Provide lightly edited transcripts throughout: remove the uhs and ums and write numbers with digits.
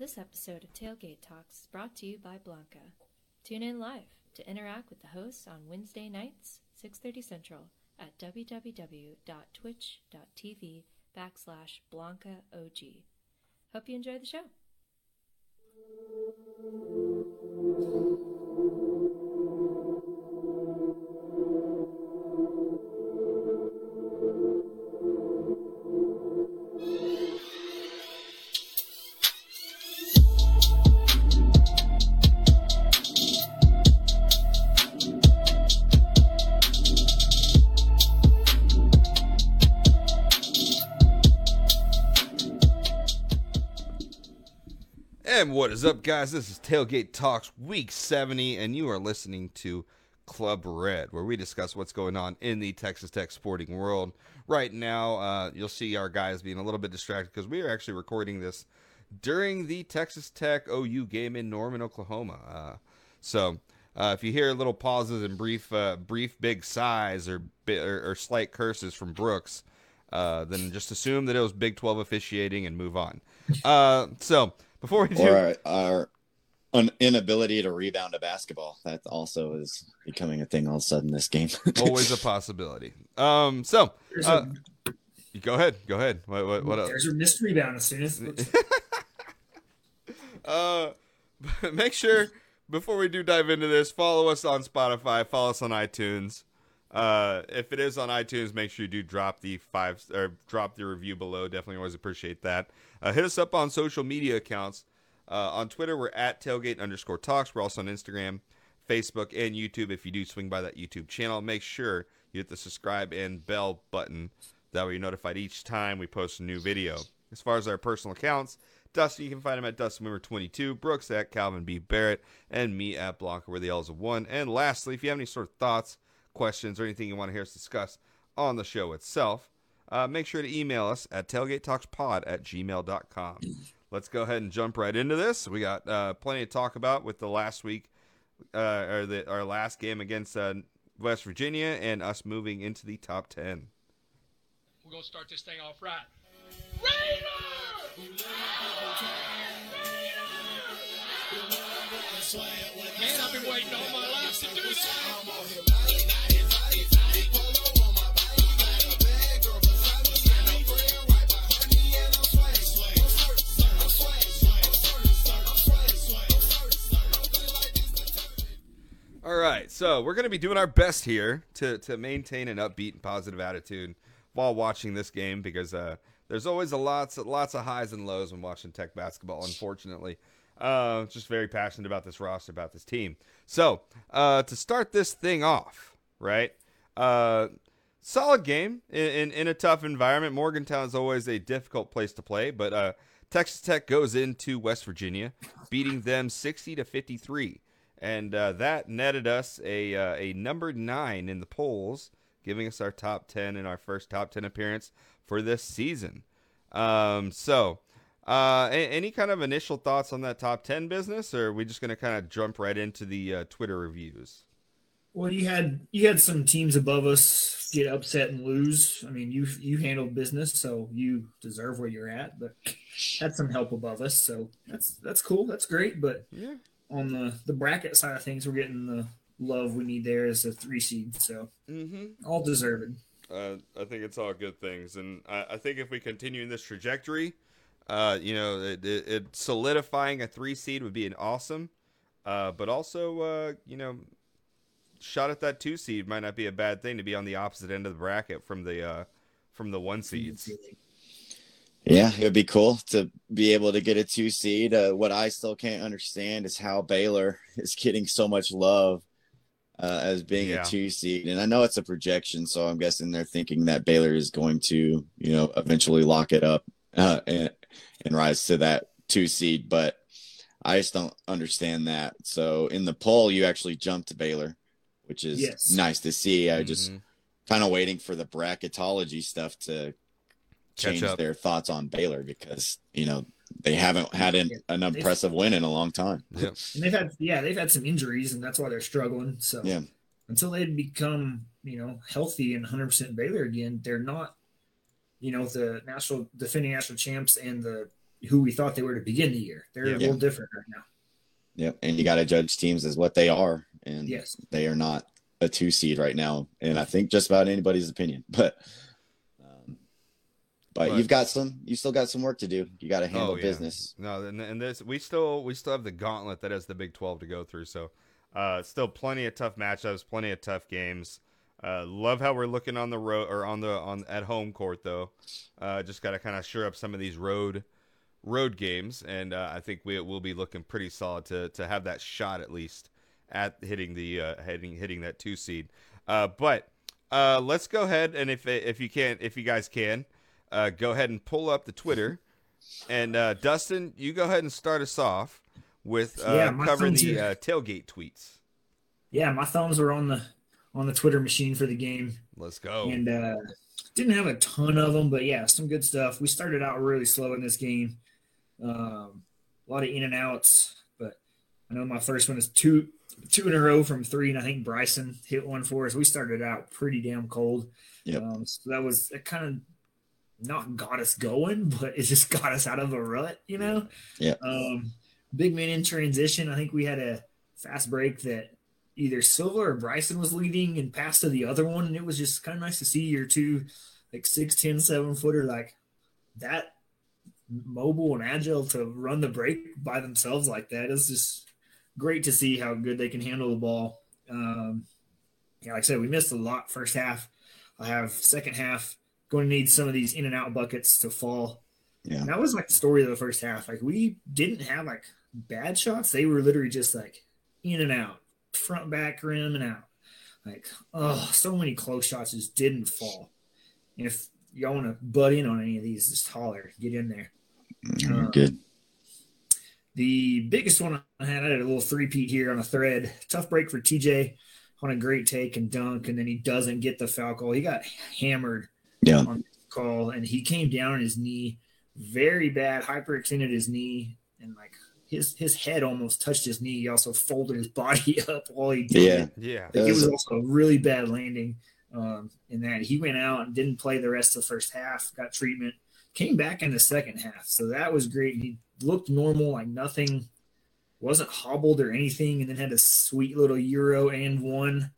This episode of Tailgate Talks is brought to you by Blanca. Tune in live to interact with the hosts on Wednesday nights, 6:30 Central, at twitch.tv/BlancaOG. Hope you enjoy the show. And what is up, guys? This is Tailgate Talks Week 70, and you are listening to Club Red, where we discuss what's going on in the Texas Tech sporting world. Right now, you'll see our guys being a little bit distracted because we are actually recording this during the Texas Tech OU game in Norman, Oklahoma. So if you hear little pauses and brief big sighs or slight curses from Brooks, then just assume that it was Big 12 officiating and move on. Before we do, or our inability to rebound a basketball. That also is becoming a thing all of a sudden this game. Always a possibility. Go ahead. What else? There's a missed rebound as soon as make sure, before we do dive into this, follow us on Spotify, follow us on iTunes. If it is on iTunes, make sure you do drop the review below. Definitely always appreciate that. Hit us up on social media accounts. On Twitter, we're at tailgate_talks. We're also on Instagram, Facebook, and YouTube. If you do swing by that YouTube channel, make sure you hit the subscribe and bell button. That way you're notified each time we post a new video. As far as our personal accounts, Dustin, you can find him at DustinWimmer22, Brooks at Calvin B. Barrett, and me at Blanca, where the L's of one. And lastly, if you have any sort of thoughts, questions, or anything you want to hear us discuss on the show itself, make sure to email us at tailgatetalkspod@gmail.com. Let's go ahead and jump right into this. We got plenty to talk about with the last week, our last game against West Virginia, and us moving into the top 10. We're going to start this thing off right. Raiders! Man, I've been waiting all my life to do this. All right, so we're going to be doing our best here to maintain an upbeat and positive attitude while watching this game, because there's always lots of highs and lows when watching Tech basketball, unfortunately. Just very passionate about this roster, about this team. So to start this thing off, right, solid game in a tough environment. Morgantown is always a difficult place to play, but Texas Tech goes into West Virginia, beating them 60-53. And that netted us a number 9 in the polls, giving us our top 10 in our first top 10 appearance for this season. So any kind of initial thoughts on that top 10 business, or are we just going to kind of jump right into the Twitter reviews? Well, you had some teams above us get upset and lose. I mean, you handled business, so you deserve where you're at. But had some help above us, so that's cool. That's great, but yeah. On the bracket side of things, we're getting the love we need there as a 3 seed. So all deserved. I think it's all good things. And I think if we continue in this trajectory, solidifying a 3 seed would be an awesome. But also, shot at that 2 seed might not be a bad thing, to be on the opposite end of the bracket from the 1 seeds. Yeah, it would be cool to be able to get a 2 seed. What I still can't understand is how Baylor is getting so much love as being a 2 seed. And I know it's a projection, so I'm guessing they're thinking that Baylor is going to, eventually lock it up and rise to that 2 seed. But I just don't understand that. So in the poll, you actually jumped to Baylor, which is nice to see. I just kind of waiting for the bracketology stuff to change their thoughts on Baylor, because they haven't had an impressive win in a long time. Yeah. And they've had some injuries, and that's why they're struggling. So until they become healthy and 100% Baylor again, they're not the national defending national champs and the who we thought they were to begin the year. They're a little different right now. Yep. And you got to judge teams as what they are. And they are not a 2 seed right now. And I think just about anybody's opinion, but you still got some work to do. You got to handle business. No, and this, we still have the gauntlet that is the Big 12 to go through. So still plenty of tough matchups, plenty of tough games. Love how we're looking on the road or on at home court though. Just got to kind of shore up some of these road games. And I think we'll be looking pretty solid to have that shot at least at hitting the, hitting that 2 seed. But let's go ahead. And if you guys can, go ahead and pull up the Twitter, and Dustin, you go ahead and start us off with covering the tailgate tweets. Yeah, my thumbs were on the Twitter machine for the game. Let's go. And didn't have a ton of them, but yeah, some good stuff. We started out really slow in this game, a lot of in and outs. But I know my first one is two in a row from three, and I think Bryson hit one for us. We started out pretty damn cold. Yep. So that was kind of. Not got us going, but it just got us out of a rut, you know? Yeah. Big man in transition. I think we had a fast break that either Silver or Bryson was leading and passed to the other one. And it was just kind of nice to see your two, like 6'10", 7-footer, like that mobile and agile to run the break by themselves like that. It's just great to see how good they can handle the ball. Like I said, we missed a lot first half. I have second half. Going to need some of these in and out buckets to fall. Yeah. And that was like the story of the first half. Like we didn't have like bad shots. They were literally just like in and out, front, back, rim and out. Like, so many close shots just didn't fall. And if y'all want to butt in on any of these, just holler, get in there. Good. The biggest one I had a little three-peat here on a thread. Tough break for TJ on a great take and dunk. And then he doesn't get the foul call. He got hammered. Yeah. On the call, and he came down on his knee very bad, hyperextended his knee, and like his head almost touched his knee. He also folded his body up while he did it. Like, it was also a really bad landing in that. He went out and didn't play the rest of the first half, got treatment, came back in the second half. So that was great. He looked normal, like nothing, wasn't hobbled or anything, and then had a sweet little Euro and one.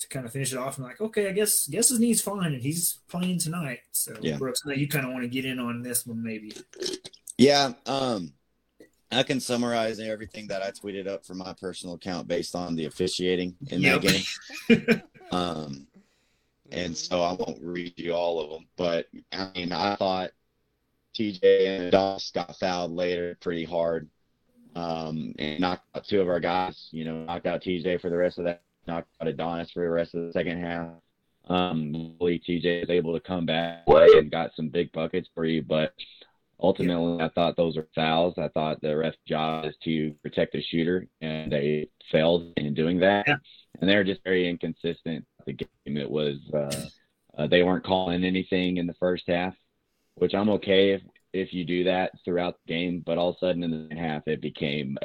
To kind of finish it off, and like, okay, I guess his knee's fine, and he's playing tonight. So, Brooks, now you kind of want to get in on this one, maybe. Yeah, I can summarize everything that I tweeted up for my personal account based on the officiating in that game. And so I won't read you all of them, but I mean, I thought TJ and Doss got fouled later pretty hard, and knocked out two of our guys. You know, knocked out TJ for the rest of that. Knocked out Adonis for the rest of the second half. Hopefully TJ is able to come back and got some big buckets for you, but ultimately I thought those were fouls. I thought the ref's job is to protect the shooter, and they failed in doing that. Yeah. And they're just very inconsistent. The game, it was they weren't calling anything in the first half, which I'm okay if you do that throughout the game, but all of a sudden in the second half it became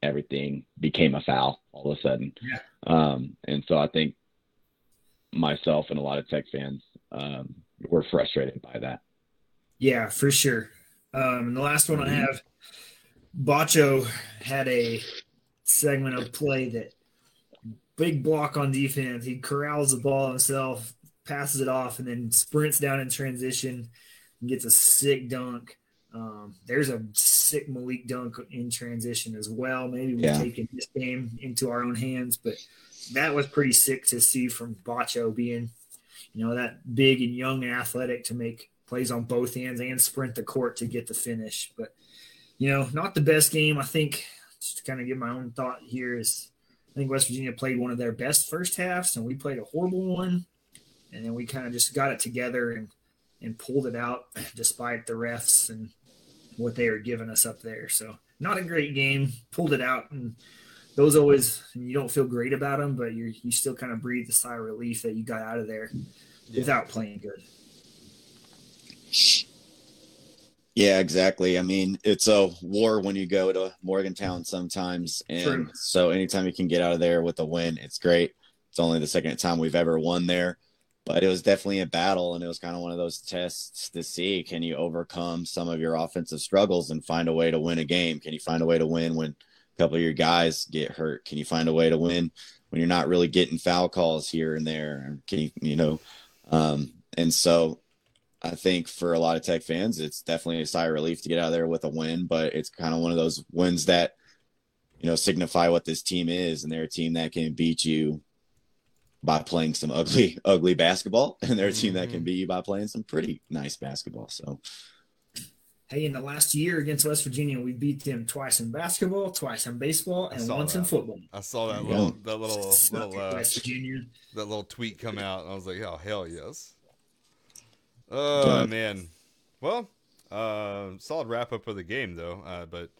everything became a foul all of a sudden. Yeah. And so I think myself and a lot of Tech fans were frustrated by that. Yeah, for sure. And the last one I have, Bacho had a segment of play that big block on defense. He corrals the ball himself, passes it off, and then sprints down in transition and gets a sick dunk. There's a sick Malik dunk in transition as well. Maybe we're taking this game into our own hands, but that was pretty sick to see from Bacho, being, you know, that big and young and athletic to make plays on both ends and sprint the court to get the finish. But, you know, not the best game. I think, just to kind of give my own thought here, is I think West Virginia played one of their best first halves, and we played a horrible one, and then we kind of just got it together and pulled it out despite the refs and what they are giving us up there. So not a great game, pulled it out. And those always, you don't feel great about them, but you still kind of breathe a sigh of relief that you got out of there without playing good. Yeah, exactly. I mean, it's a war when you go to Morgantown sometimes. And so anytime you can get out of there with a win, it's great. It's only the second time we've ever won there. But it was definitely a battle, and it was kind of one of those tests to see, can you overcome some of your offensive struggles and find a way to win a game? Can you find a way to win when a couple of your guys get hurt? Can you find a way to win when you're not really getting foul calls here and there? Can you, you know, and so I think for a lot of Tech fans, it's definitely a sigh of relief to get out of there with a win, but it's kind of one of those wins that, you know, signify what this team is, and they're a team that can beat you by playing some ugly basketball, and they're a team that can beat you by playing some pretty nice basketball. So, hey, in the last year against West Virginia, we beat them twice in basketball, twice in baseball, and once in football. I saw that little tweet come out, and I was like, oh, hell yes. Oh, man. Well, solid wrap-up of the game, though, but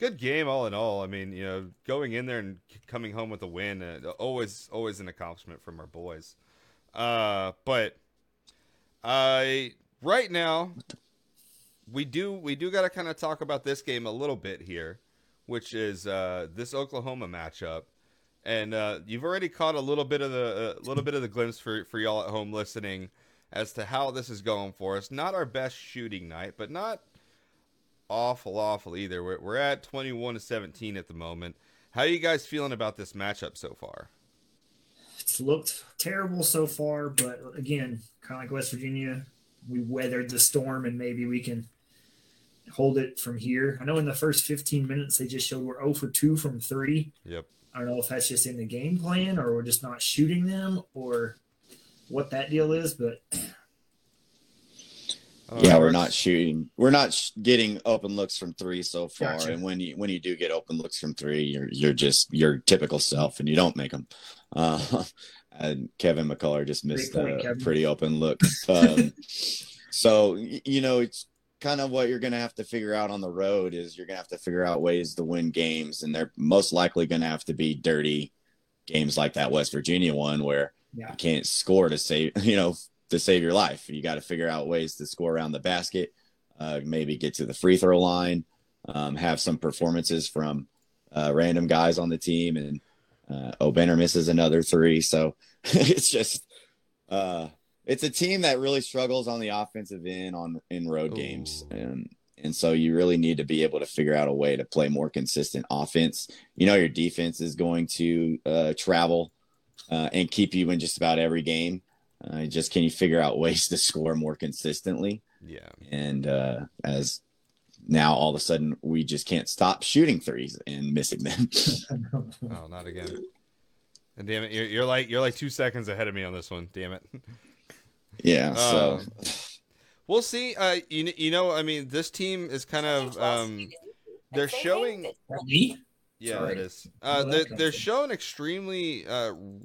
good game all in all. I mean, you know, going in there and coming home with a win, always an accomplishment from our boys. But right now, we do got to kind of talk about this game a little bit here, which is this Oklahoma matchup. And you've already caught a little bit of the glimpse for y'all at home listening as to how this is going for us. Not our best shooting night, but not awful either. We're at 21-17 at the moment. How are you guys feeling about this matchup so far? It's looked terrible so far, but again, kind of like West Virginia, we weathered the storm and maybe we can hold it from here. I know in the first 15 minutes they just showed we're 0 for 2 from 3. Yep. I don't know if that's just in the game plan or we're just not shooting them or what that deal is, but yeah, we're not shooting. We're not getting open looks from three so far. Gotcha. And when you do get open looks from three, you're just your typical self, and you don't make them. And Kevin McCullough just missed a pretty open look. So you know, it's kind of what you're going to have to figure out on the road is you're going to have to figure out ways to win games, and they're most likely going to have to be dirty games like that West Virginia one where you can't score to save, you know, to save your life. You got to figure out ways to score around the basket, maybe get to the free throw line, have some performances from random guys on the team. And O'Banner misses another three. So it's just, it's a team that really struggles on the offensive end in road games. And so you really need to be able to figure out a way to play more consistent offense. You know, your defense is going to travel and keep you in just about every game. Just can you figure out ways to score more consistently? Yeah. And as now all of a sudden we just can't stop shooting threes and missing them. Oh, not again. And damn it, you're like 2 seconds ahead of me on this one. Damn it. Yeah. So we'll see. You know, I mean, this team is kind of they're showing. Yeah, it is. They're showing extremely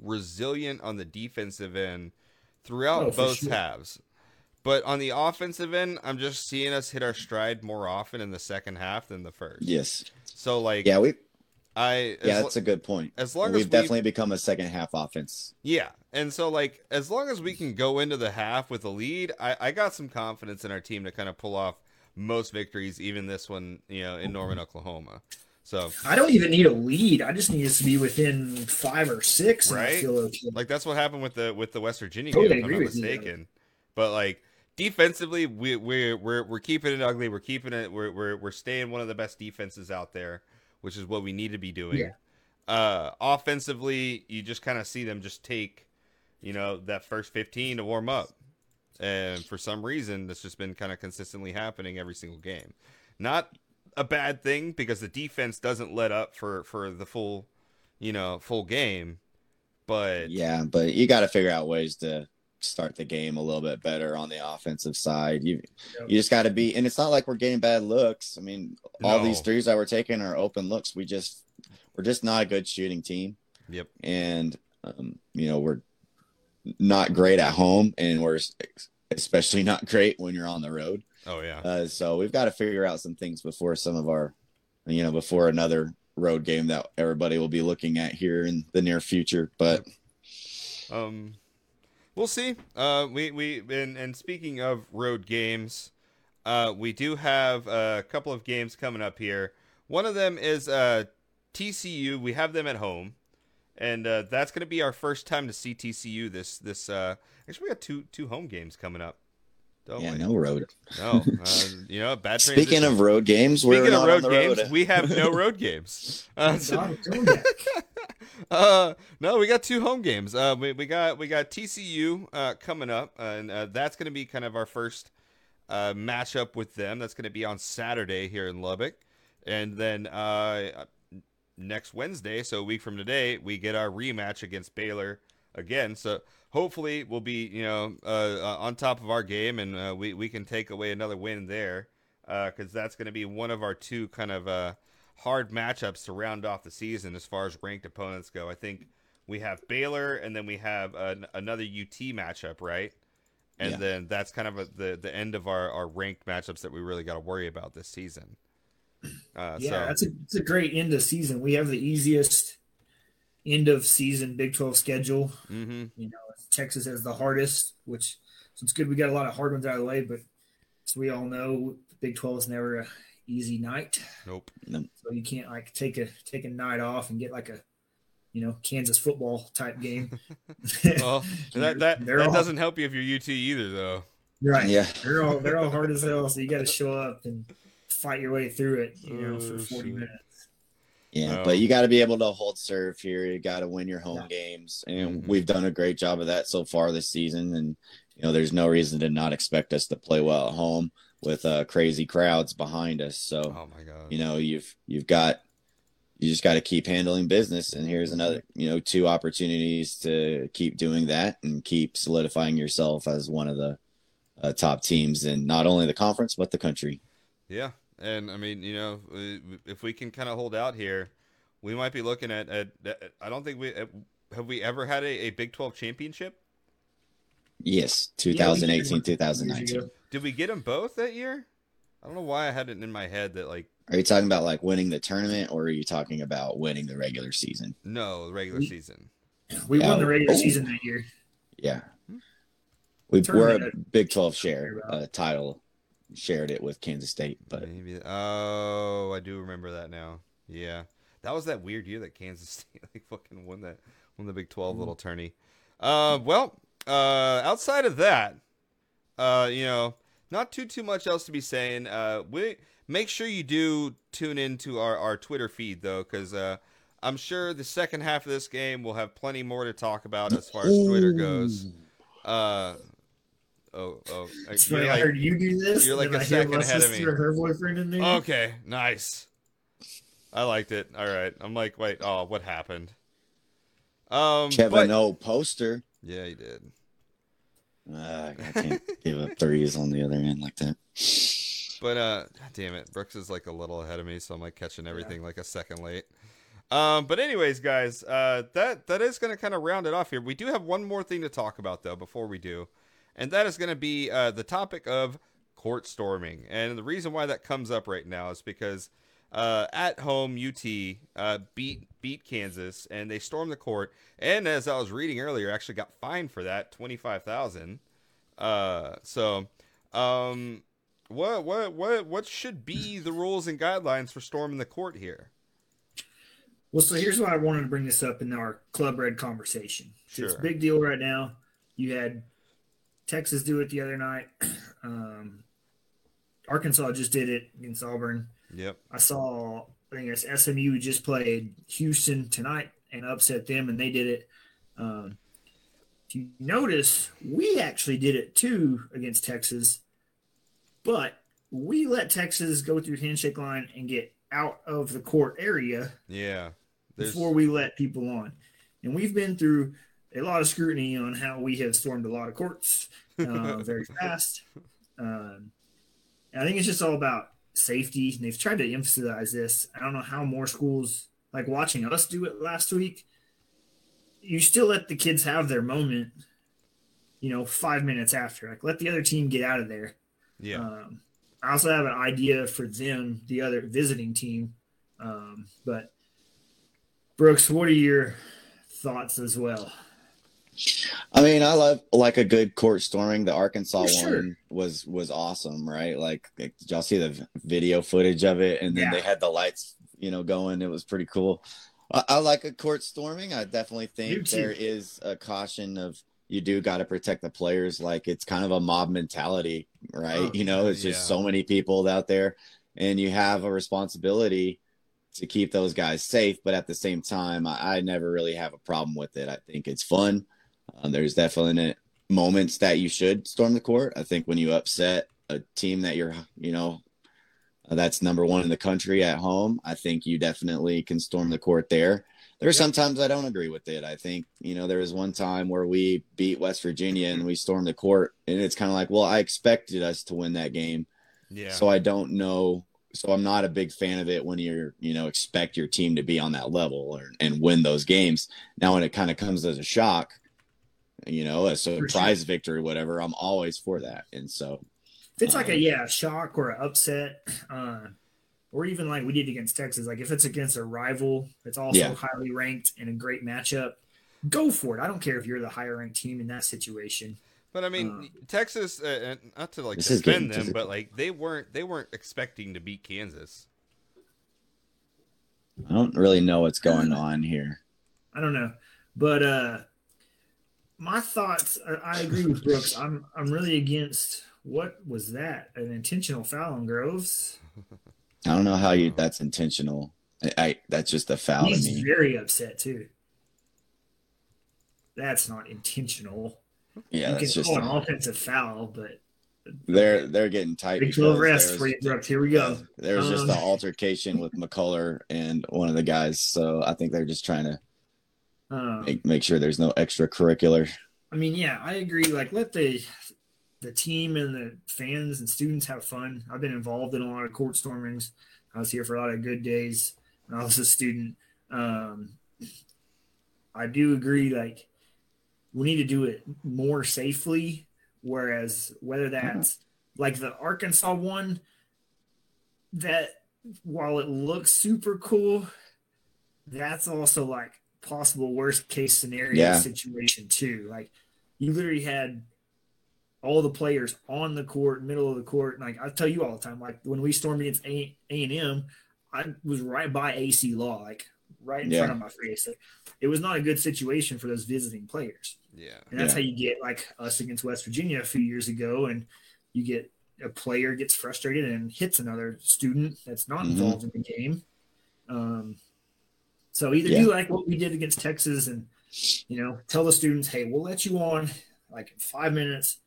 resilient on the defensive end throughout both halves. But on the offensive end, I'm just seeing us hit our stride more often in the second half than the first. Yes. So like that's a good point. As long as we've definitely become a second half offense. Yeah. And so like as long as we can go into the half with a lead, I got some confidence in our team to kind of pull off most victories, even this one, you know, in Norman, Oklahoma. So I don't even need a lead. I just need us to be within 5 or 6. Right. I feel like that's what happened with the West Virginia game, if I'm not mistaken. You. But like defensively, we're keeping it ugly. We're keeping it. We're staying one of the best defenses out there, which is what we need to be doing. Yeah. Offensively, you just kind of see them just take, you know, that first 15 to warm up, and for some reason, that's just been kind of consistently happening every single game. Not a bad thing because the defense doesn't let up for the full, you know, full game. But yeah, but you got to figure out ways to start the game a little bit better on the offensive side. You just got to be, and it's not like we're getting bad looks. I mean, all these threes that we're taking are open looks. We're just not a good shooting team. Yep. And you know, we're not great at home, and we're especially not great when you're on the road. Oh, yeah. So we've got to figure out some things before some of our, you know, before another road game that everybody will be looking at here in the near future. But we'll see. And speaking of road games, we do have a couple of games coming up here. One of them is TCU. We have them at home. And that's going to be our first time to see TCU this. Actually, we got two home games coming up. No road. No, bad. Speaking of road games, we have no road games. No, we got two home games. We got TCU coming up, and that's going to be kind of our first matchup with them. That's going to be on Saturday here in Lubbock, and then next Wednesday, so a week from today, we get our rematch against Baylor again. So hopefully we'll be, on top of our game, and we can take away another win there, because that's going to be one of our two kind of hard matchups to round off the season as far as ranked opponents go. I think we have Baylor, and then we have another UT matchup, right? And then that's kind of the end of our ranked matchups that we really got to worry about this season. That's a great end of season. We have the easiest end of season Big 12 schedule. Mm-hmm. Texas has the hardest, which so it's good. We got a lot of hard ones out of the way, but as we all know, Big 12 is never an easy night. Nope. So you can't take a night off and get Kansas football type game. Well, that doesn't help you if you're UT either, though. Right. Yeah. They're all hard as hell. So you got to show up and fight your way through it, for 40 minutes. Yeah, but you got to be able to hold serve here. You got to win your home games, and we've done a great job of that so far this season. And there's no reason to not expect us to play well at home with crazy crowds behind us. So, oh my God, you just got to keep handling business. And here's another, two opportunities to keep doing that and keep solidifying yourself as one of the top teams in not only the conference but the country. Yeah. And, if we can kind of hold out here, we might be looking at I don't think we ever had a Big 12 championship? Yes, 2018, 2019. Did we get them both that year? I don't know why I had it in my head that, like... Are you talking about, winning the tournament, or are you talking about winning the regular season? No, the regular season. We won the regular season that year. Yeah. We're a Big 12 share title. Shared it with Kansas State, but maybe. Oh, I do remember that now. Yeah, that was that weird year that Kansas State fucking won the Big 12 little tourney. Outside of that, not too much else to be saying. We make sure you do tune into our Twitter feed though, because I'm sure the second half of this game we'll have plenty more to talk about as far as Twitter goes. Oh! I heard you do this. You're a second ahead of me. Her boyfriend in there. Okay, nice. I liked it. All right, I'm like, wait, what happened? Kevin O poster. Yeah, he did. I can't give up threes on the other end like that. But God damn it, Brooks is a little ahead of me, so I'm catching everything a second late. But anyways, guys, that is gonna kind of round it off here. We do have one more thing to talk about though before we do. And that is going to be the topic of court storming. And the reason why that comes up right now is because at home, UT beat Kansas, and they stormed the court. And as I was reading earlier, actually got fined for that, $25,000. What should be the rules and guidelines for storming the court here? Well, so here's why I wanted to bring this up in our Club Red conversation. Sure. It's a big deal right now. You had Texas do it the other night. Arkansas just did it against Auburn. Yep. I think SMU just played Houston tonight and upset them, and they did it. If you notice, we actually did it too against Texas, but we let Texas go through the handshake line and get out of the court area before we let people on. And we've been through – a lot of scrutiny on how we have stormed a lot of courts very fast. I think it's just all about safety. And they've tried to emphasize this. I don't know how more schools, watching us do it last week, you still let the kids have their moment, 5 minutes after. Let the other team get out of there. Yeah. I also have an idea for them, the other visiting team. But, Brooks, what are your thoughts as well? I love a good court storming. The Arkansas one was awesome, right? Did y'all see the video footage of it? And then they had the lights, going. It was pretty cool. I like a court storming. I definitely think there is a caution of you do got to protect the players. Like, it's kind of a mob mentality, right? Oh, you know, it's just so many people out there, and you have a responsibility to keep those guys safe. But at the same time, I never really have a problem with it. I think it's fun. There's definitely moments that you should storm the court. I think when you upset a team that you're, you know, that's number one in the country at home, I think you definitely can storm the court there. There are sometimes I don't agree with it. I think, you know, there was one time where we beat West Virginia and we stormed the court, and it's kind of like, well, I expected us to win that game. Yeah. So I don't know. So I'm not a big fan of it when you're, you know, expect your team to be on that level or, and win those games. Now, when it kind of comes as a shock, you know, a surprise victory, whatever, I'm always for that. And so if it's like a shock or an upset, or even like we did against Texas, like if it's against a rival that's also highly ranked and a great matchup, go for it. I don't care if you're the higher ranked team in that situation. But I mean, Texas, not to like defend them, but like they weren't expecting to beat Kansas. I don't really know what's going on here. I don't know, but my thoughts. I agree with Brooks. I'm really against. What was that? An intentional foul on Groves? I don't know how that's intentional. That's just a foul to me. He's very upset too. That's not intentional. Yeah, you that's can just call an offensive foul, but they're getting tight. Big 12 refs for you, Brooks. Here we go. There was just an altercation with McCullough and one of the guys, so I think they're just trying to make sure there's no extracurricular. I mean, yeah, I agree. Like, let the team and the fans and students have fun. I've been involved in a lot of court stormings. I was here for a lot of good days when I was a student. I do agree, like, we need to do it more safely, whereas whether that's like the Arkansas one, that while it looks super cool, that's also like possible worst case scenario situation too. Like, you literally had all the players on the court, middle of the court. And like I tell you all the time, like when we stormed against A&M, I was right by AC Law, like right in front of my face. Like, it was not a good situation for those visiting players. Yeah. And that's how you get like us against West Virginia a few years ago. And you get a player gets frustrated and hits another student that's not involved in the game. So either do like what we did against Texas and, you know, tell the students, hey, we'll let you on like in 5 minutes.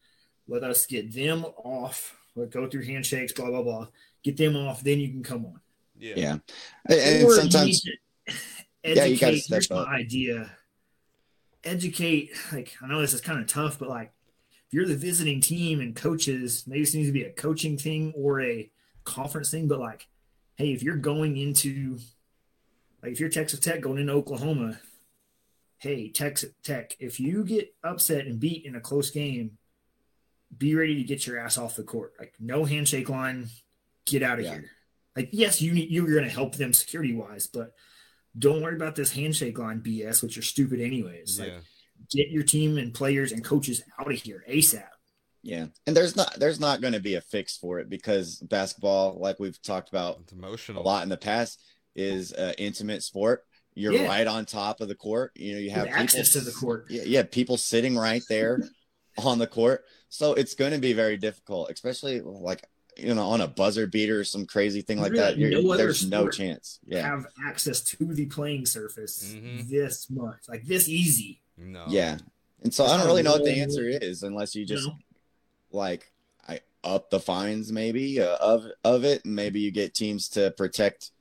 Let us get them off. We'll go through handshakes, blah, blah, blah. Get them off. Then you can come on. Yeah. Yeah. And sometimes you got to step up. Educate. Like, I know this is kind of tough, but like if you're the visiting team and coaches, maybe this needs to be a coaching thing or a conference thing. But like, hey, if you're going into, like if you're Texas Tech going into Oklahoma, hey, Texas Tech, if you get upset and beat in a close game, be ready to get your ass off the court. Like, no handshake line, get out of here. Like, yes, you're going to help them security-wise, but don't worry about this handshake line BS, which are stupid anyways. Like, get your team and players and coaches out of here ASAP. Yeah, and there's not going to be a fix for it because basketball, like we've talked about a lot in the past, is an intimate sport. You're right on top of the court. You know, you have access to the court. Yeah, people sitting right there on the court. So it's going to be very difficult, especially like, you know, on a buzzer beater or some crazy thing like that. There's no chance. Yeah. Have access to the playing surface this much, like this easy. No. Yeah. And so I don't really know what the answer is unless you just like up the fines maybe of it. And maybe you get teams to protect,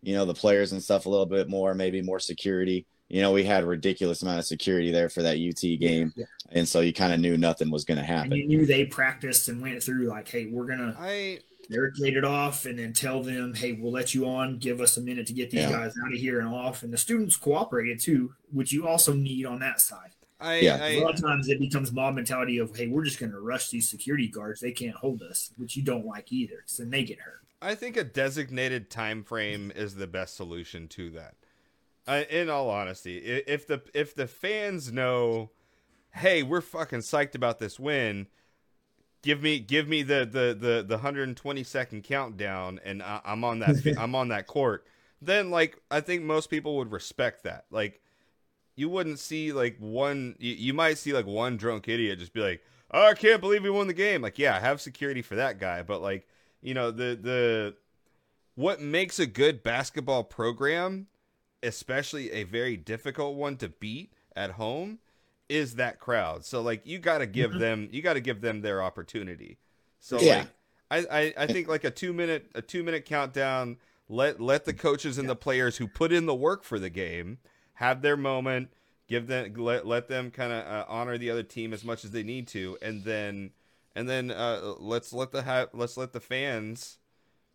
you know, the players and stuff a little bit more, maybe more security. You know, we had a ridiculous amount of security there for that UT game. Yeah. And so you kind of knew nothing was going to happen. And you knew they practiced and went through like, hey, we're going to barricade it off and then tell them, hey, we'll let you on. Give us a minute to get these guys out of here and off. And the students cooperated too, which you also need on that side. A lot of times it becomes mob mentality of, hey, we're just going to rush these security guards. They can't hold us, which you don't like either. So they get hurt. I think a designated time frame is the best solution to that. In all honesty, if the fans know, hey, we're fucking psyched about this win, give me the 120-second countdown, and I'm on that court then like I think most people would respect that. Like you wouldn't see like one, you might see like one drunk idiot just be like, oh, I can't believe we won the game. Like, yeah, have security for that guy. But like, you know, the what makes a good basketball program, especially a very difficult one to beat at home, is that crowd. So like you got to give them, you got to give them their opportunity. So yeah. Like, I think like a two minute countdown, let the coaches and the players who put in the work for the game have their moment, give them, let them kind of honor the other team as much as they need to. And then let's let the fans,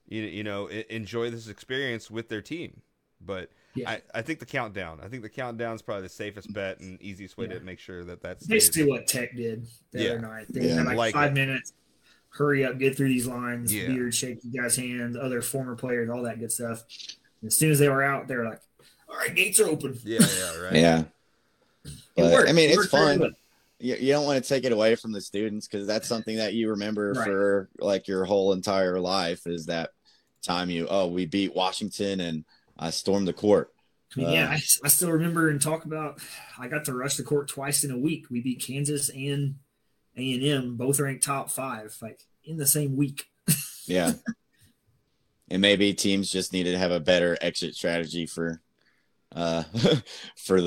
you know, enjoy this experience with their team. But yeah. I think the countdown is probably the safest bet and easiest way to make sure that that's basically what Tech did the other night. They had like 5 minutes, hurry up, get through these lines, beard, shake you guys' hands, other former players, all that good stuff. And as soon as they were out, they were like, all right, gates are open. Yeah, right. Yeah. But, I mean, it's fun. You don't want to take it away from the students because that's something that you remember for like your whole entire life is that time we beat Washington and I stormed the court. I mean, I still remember and talk about I got to rush the court twice in a week. We beat Kansas and A&M, both ranked top 5, like in the same week. Yeah. And maybe teams just needed to have a better exit strategy for the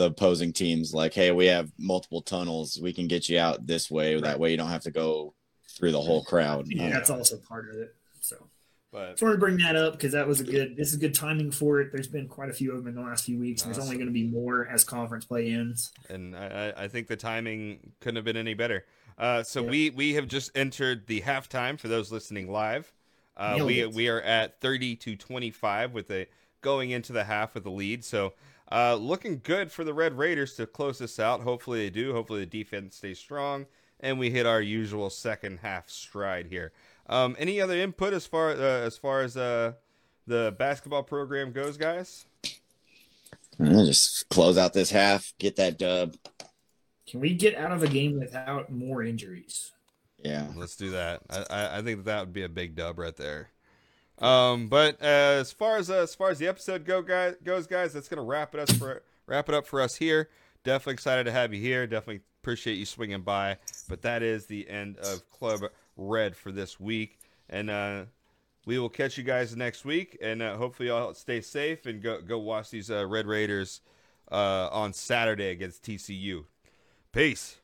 opposing teams. Like, hey, we have multiple tunnels. We can get you out this way. Right. That way you don't have to go through the whole crowd. Yeah, that's also part of it. So. But, just wanted to bring that up because that was this is good timing for it. There's been quite a few of them in the last few weeks. Awesome. There's only going to be more as conference play ends. And I think the timing couldn't have been any better. We have just entered the halftime for those listening live. We are at 30-25 with a going into the half with a lead. So looking good for the Red Raiders to close this out. Hopefully they do. Hopefully the defense stays strong and we hit our usual second half stride here. Any other input as far as the basketball program goes, guys? I'll just close out this half, get that dub. Can we get out of a game without more injuries? Yeah, let's do that. I think that would be a big dub right there. But as far as the episode goes, guys, that's gonna wrap it up for us here. Definitely excited to have you here. Definitely appreciate you swinging by. But that is the end of Club Red for this week, and we will catch you guys next week, and hopefully y'all stay safe and go watch these Red Raiders on Saturday against TCU. Peace.